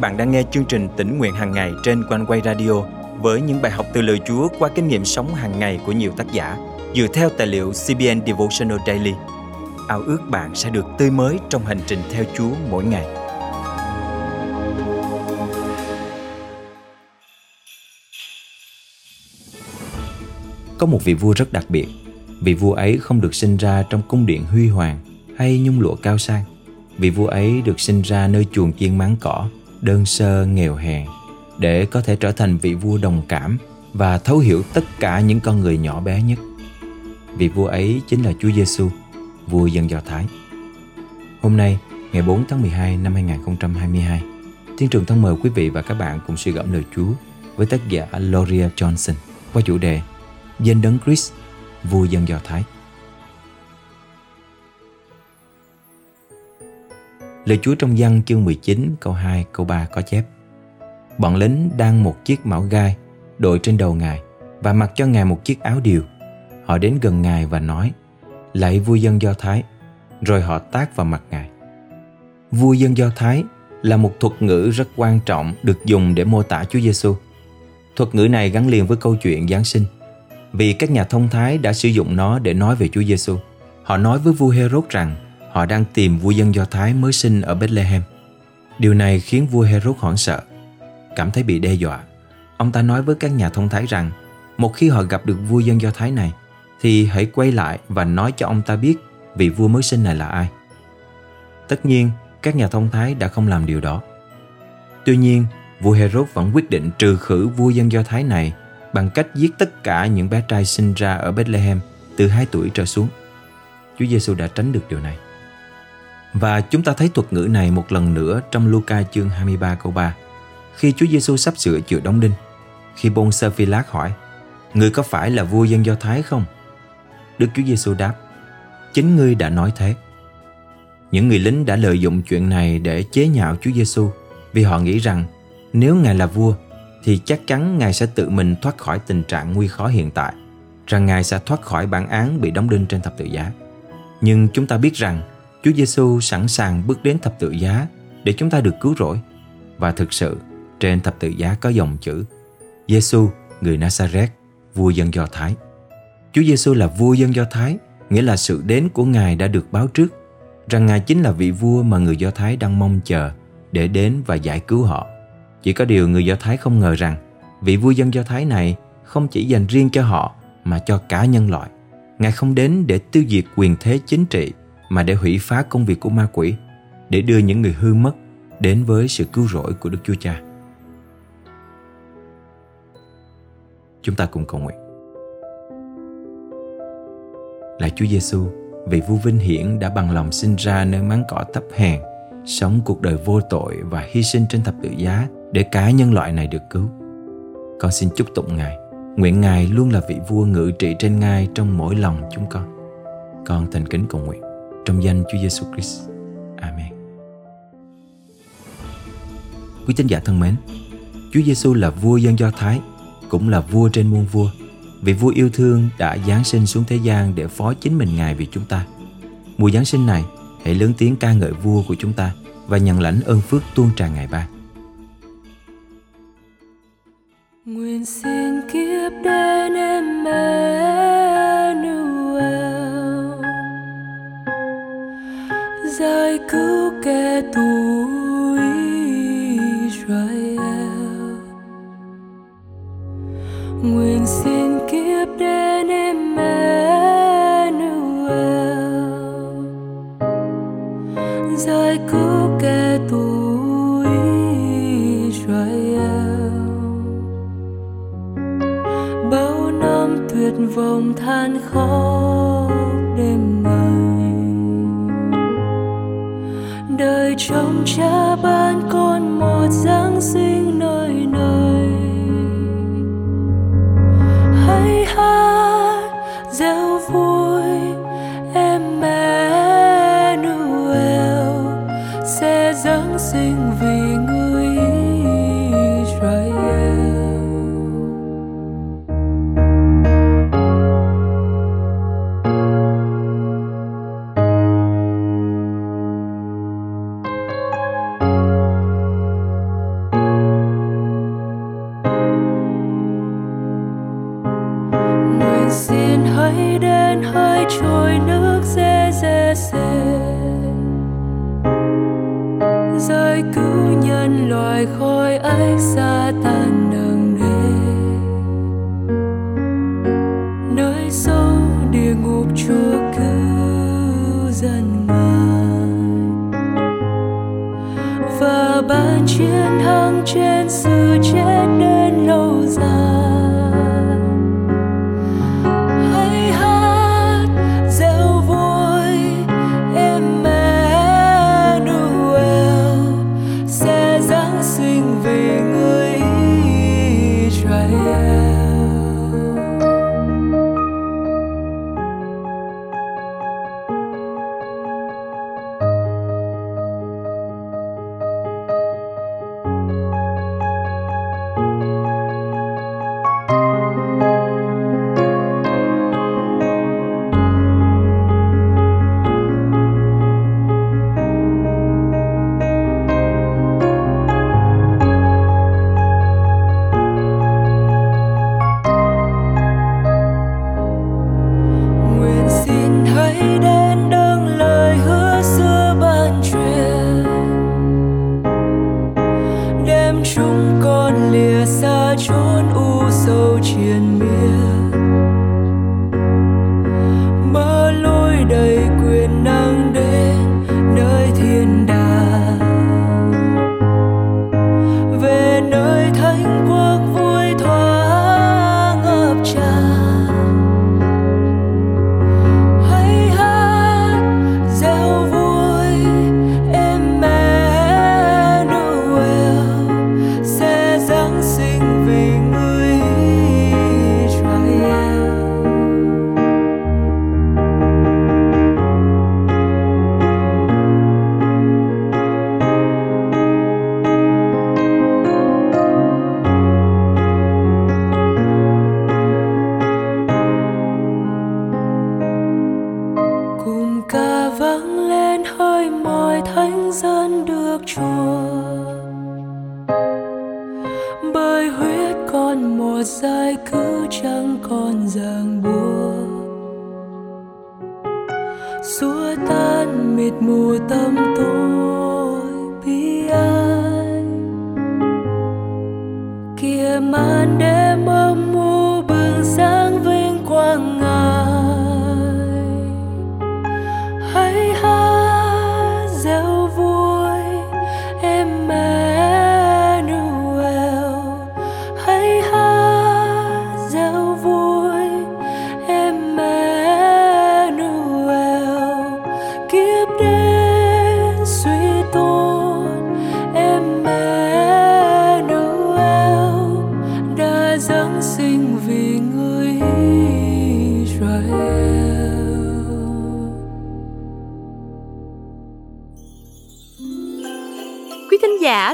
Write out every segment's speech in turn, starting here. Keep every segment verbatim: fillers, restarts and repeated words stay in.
bạn đang nghe chương trình Tỉnh Nguyện Hàng Ngày trên Quang Quay Radio với những bài học từ lời Chúa qua kinh nghiệm sống hàng ngày của nhiều tác giả dựa theo tài liệu xê bê en Devotional Daily. Ao ước bạn sẽ được tươi mới trong hành trình theo Chúa mỗi ngày. Có một vị vua rất đặc biệt. Vị vua ấy không được sinh ra trong cung điện huy hoàng hay nhung lụa cao sang. Vị vua ấy được sinh ra nơi chuồng chiên máng cỏ, đơn sơ, nghèo hèn, để có thể trở thành vị vua đồng cảm và thấu hiểu tất cả những con người nhỏ bé nhất. Vị vua ấy chính là Chúa Giê-xu, vua dân Do Thái. Hôm nay, ngày bốn tháng mười hai năm hai nghìn không trăm hai mươi hai, Thiên Trường thân mời quý vị và các bạn cùng suy gẫm lời Chúa với tác giả Loria Johnson qua chủ đề Dân Đấng Christ, vua dân Do Thái. Lời Chúa trong Giăng chương mười chín câu hai câu ba có chép: Bọn lính đang một chiếc mão gai đội trên đầu Ngài và mặc cho Ngài một chiếc áo điều. Họ đến gần Ngài và nói: Lạy vua dân Do Thái. Rồi họ tát vào mặt Ngài. Vua dân Do Thái là một thuật ngữ rất quan trọng được dùng để mô tả Chúa Giê-xu. Thuật ngữ này gắn liền với câu chuyện Giáng sinh, vì các nhà thông thái đã sử dụng nó để nói về Chúa Giê-xu. Họ nói với vua Herod rằng họ đang tìm vua dân Do Thái mới sinh ở Bethlehem. Điều này khiến vua Herod hoảng sợ, cảm thấy bị đe dọa. Ông ta nói với các nhà thông thái rằng một khi họ gặp được vua dân Do Thái này thì hãy quay lại và nói cho ông ta biết vị vua mới sinh này là ai. Tất nhiên, các nhà thông thái đã không làm điều đó. Tuy nhiên, vua Herod vẫn quyết định trừ khử vua dân Do Thái này bằng cách giết tất cả những bé trai sinh ra ở Bethlehem từ hai tuổi trở xuống. Chúa Giê-xu đã tránh được điều này. Và chúng ta thấy thuật ngữ này một lần nữa trong Luca chương hai mươi ba câu ba, khi Chúa Giê-xu sắp sửa chịu đóng đinh, khi bôn sơ Phi Lát hỏi: Ngươi có phải là vua dân Do Thái không? Đức Chúa Giê-xu đáp: Chính ngươi đã nói thế. Những người lính đã lợi dụng chuyện này để chế nhạo Chúa Giê-xu, vì họ nghĩ rằng nếu Ngài là vua thì chắc chắn Ngài sẽ tự mình thoát khỏi tình trạng nguy khó hiện tại, rằng Ngài sẽ thoát khỏi bản án bị đóng đinh trên thập tự giá. Nhưng chúng ta biết rằng Chúa Giê-xu sẵn sàng bước đến thập tự giá để chúng ta được cứu rỗi. Và thực sự, trên thập tự giá có dòng chữ Giê-xu, người Nazareth, vua dân Do Thái. Chúa Giê-xu là vua dân Do Thái, nghĩa là sự đến của Ngài đã được báo trước, rằng Ngài chính là vị vua mà người Do Thái đang mong chờ để đến và giải cứu họ. Chỉ có điều người Do Thái không ngờ rằng vị vua dân Do Thái này không chỉ dành riêng cho họ mà cho cả nhân loại. Ngài không đến để tiêu diệt quyền thế chính trị, mà để hủy phá công việc của ma quỷ, để đưa những người hư mất đến với sự cứu rỗi của Đức Chúa Cha. Chúng ta cùng cầu nguyện. Lạy Chúa Giê-xu, vị vua vinh hiển đã bằng lòng sinh ra nơi máng cỏ thấp hèn, sống cuộc đời vô tội và hy sinh trên thập tự giá để cả nhân loại này được cứu. Con xin chúc tụng Ngài, nguyện Ngài luôn là vị vua ngự trị trên ngai trong mỗi lòng chúng con. Con thành kính cầu nguyện trong danh Chúa Giê-xu Christ. Amen. Quý tín giả thân mến, Chúa Giê-xu là vua dân Do Thái, cũng là vua trên muôn vua. Vị vua yêu thương đã giáng sinh xuống thế gian để phó chính mình Ngài vì chúng ta. Mùa Giáng sinh này, hãy lớn tiếng ca ngợi vua của chúng ta và nhận lãnh ơn phước tuôn tràn Ngài ban. Nguyện xin kiếp đến em Emmanuel, giải cứu kẻ tù Israel. Nguyện xin kiếp đến Emmanuel, giải cứu kẻ tù Israel. Bao năm tuyệt vọng than khóc đêm ngày, đời trong Cha ban con một Giáng sinh nơi nơi. Hãy hát reo vui, Emmanuel sẽ Giáng sinh vì người Israel. Giải cứu nhân loại khỏi ách gia tan nặng nề, nơi sâu địa ngục Chúa cứu dân Ngài và ban chiến thắng trên sự chết đến lâu dài.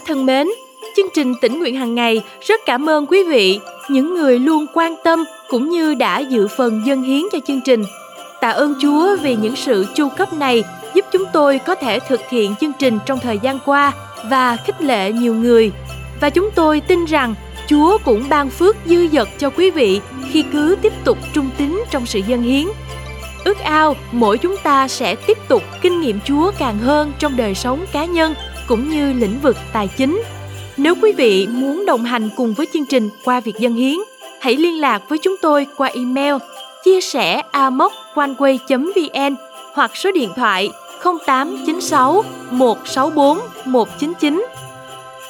Thân mến, chương trình Tỉnh Nguyện Hàng Ngày rất cảm ơn quý vị, những người luôn quan tâm cũng như đã dự phần dâng hiến cho chương trình. Tạ ơn Chúa vì những sự chu cấp này giúp chúng tôi có thể thực hiện chương trình trong thời gian qua và khích lệ nhiều người. Và chúng tôi tin rằng Chúa cũng ban phước dư dật cho quý vị khi cứ tiếp tục trung tín trong sự dâng hiến. Ước ao mỗi chúng ta sẽ tiếp tục kinh nghiệm Chúa càng hơn trong đời sống cá nhân cũng như lĩnh vực tài chính. Nếu quý vị muốn đồng hành cùng với chương trình qua việc dâng hiến, hãy liên lạc với chúng tôi qua email chia sẻ a m o c o n e w a y chấm v n hoặc số điện thoại không tám chín sáu một sáu bốn một chín chín.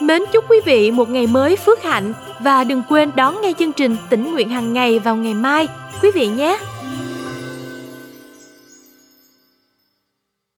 Mến chúc quý vị một ngày mới phước hạnh và đừng quên đón nghe chương trình Tỉnh Nguyện Hàng Ngày vào ngày mai, quý vị nhé!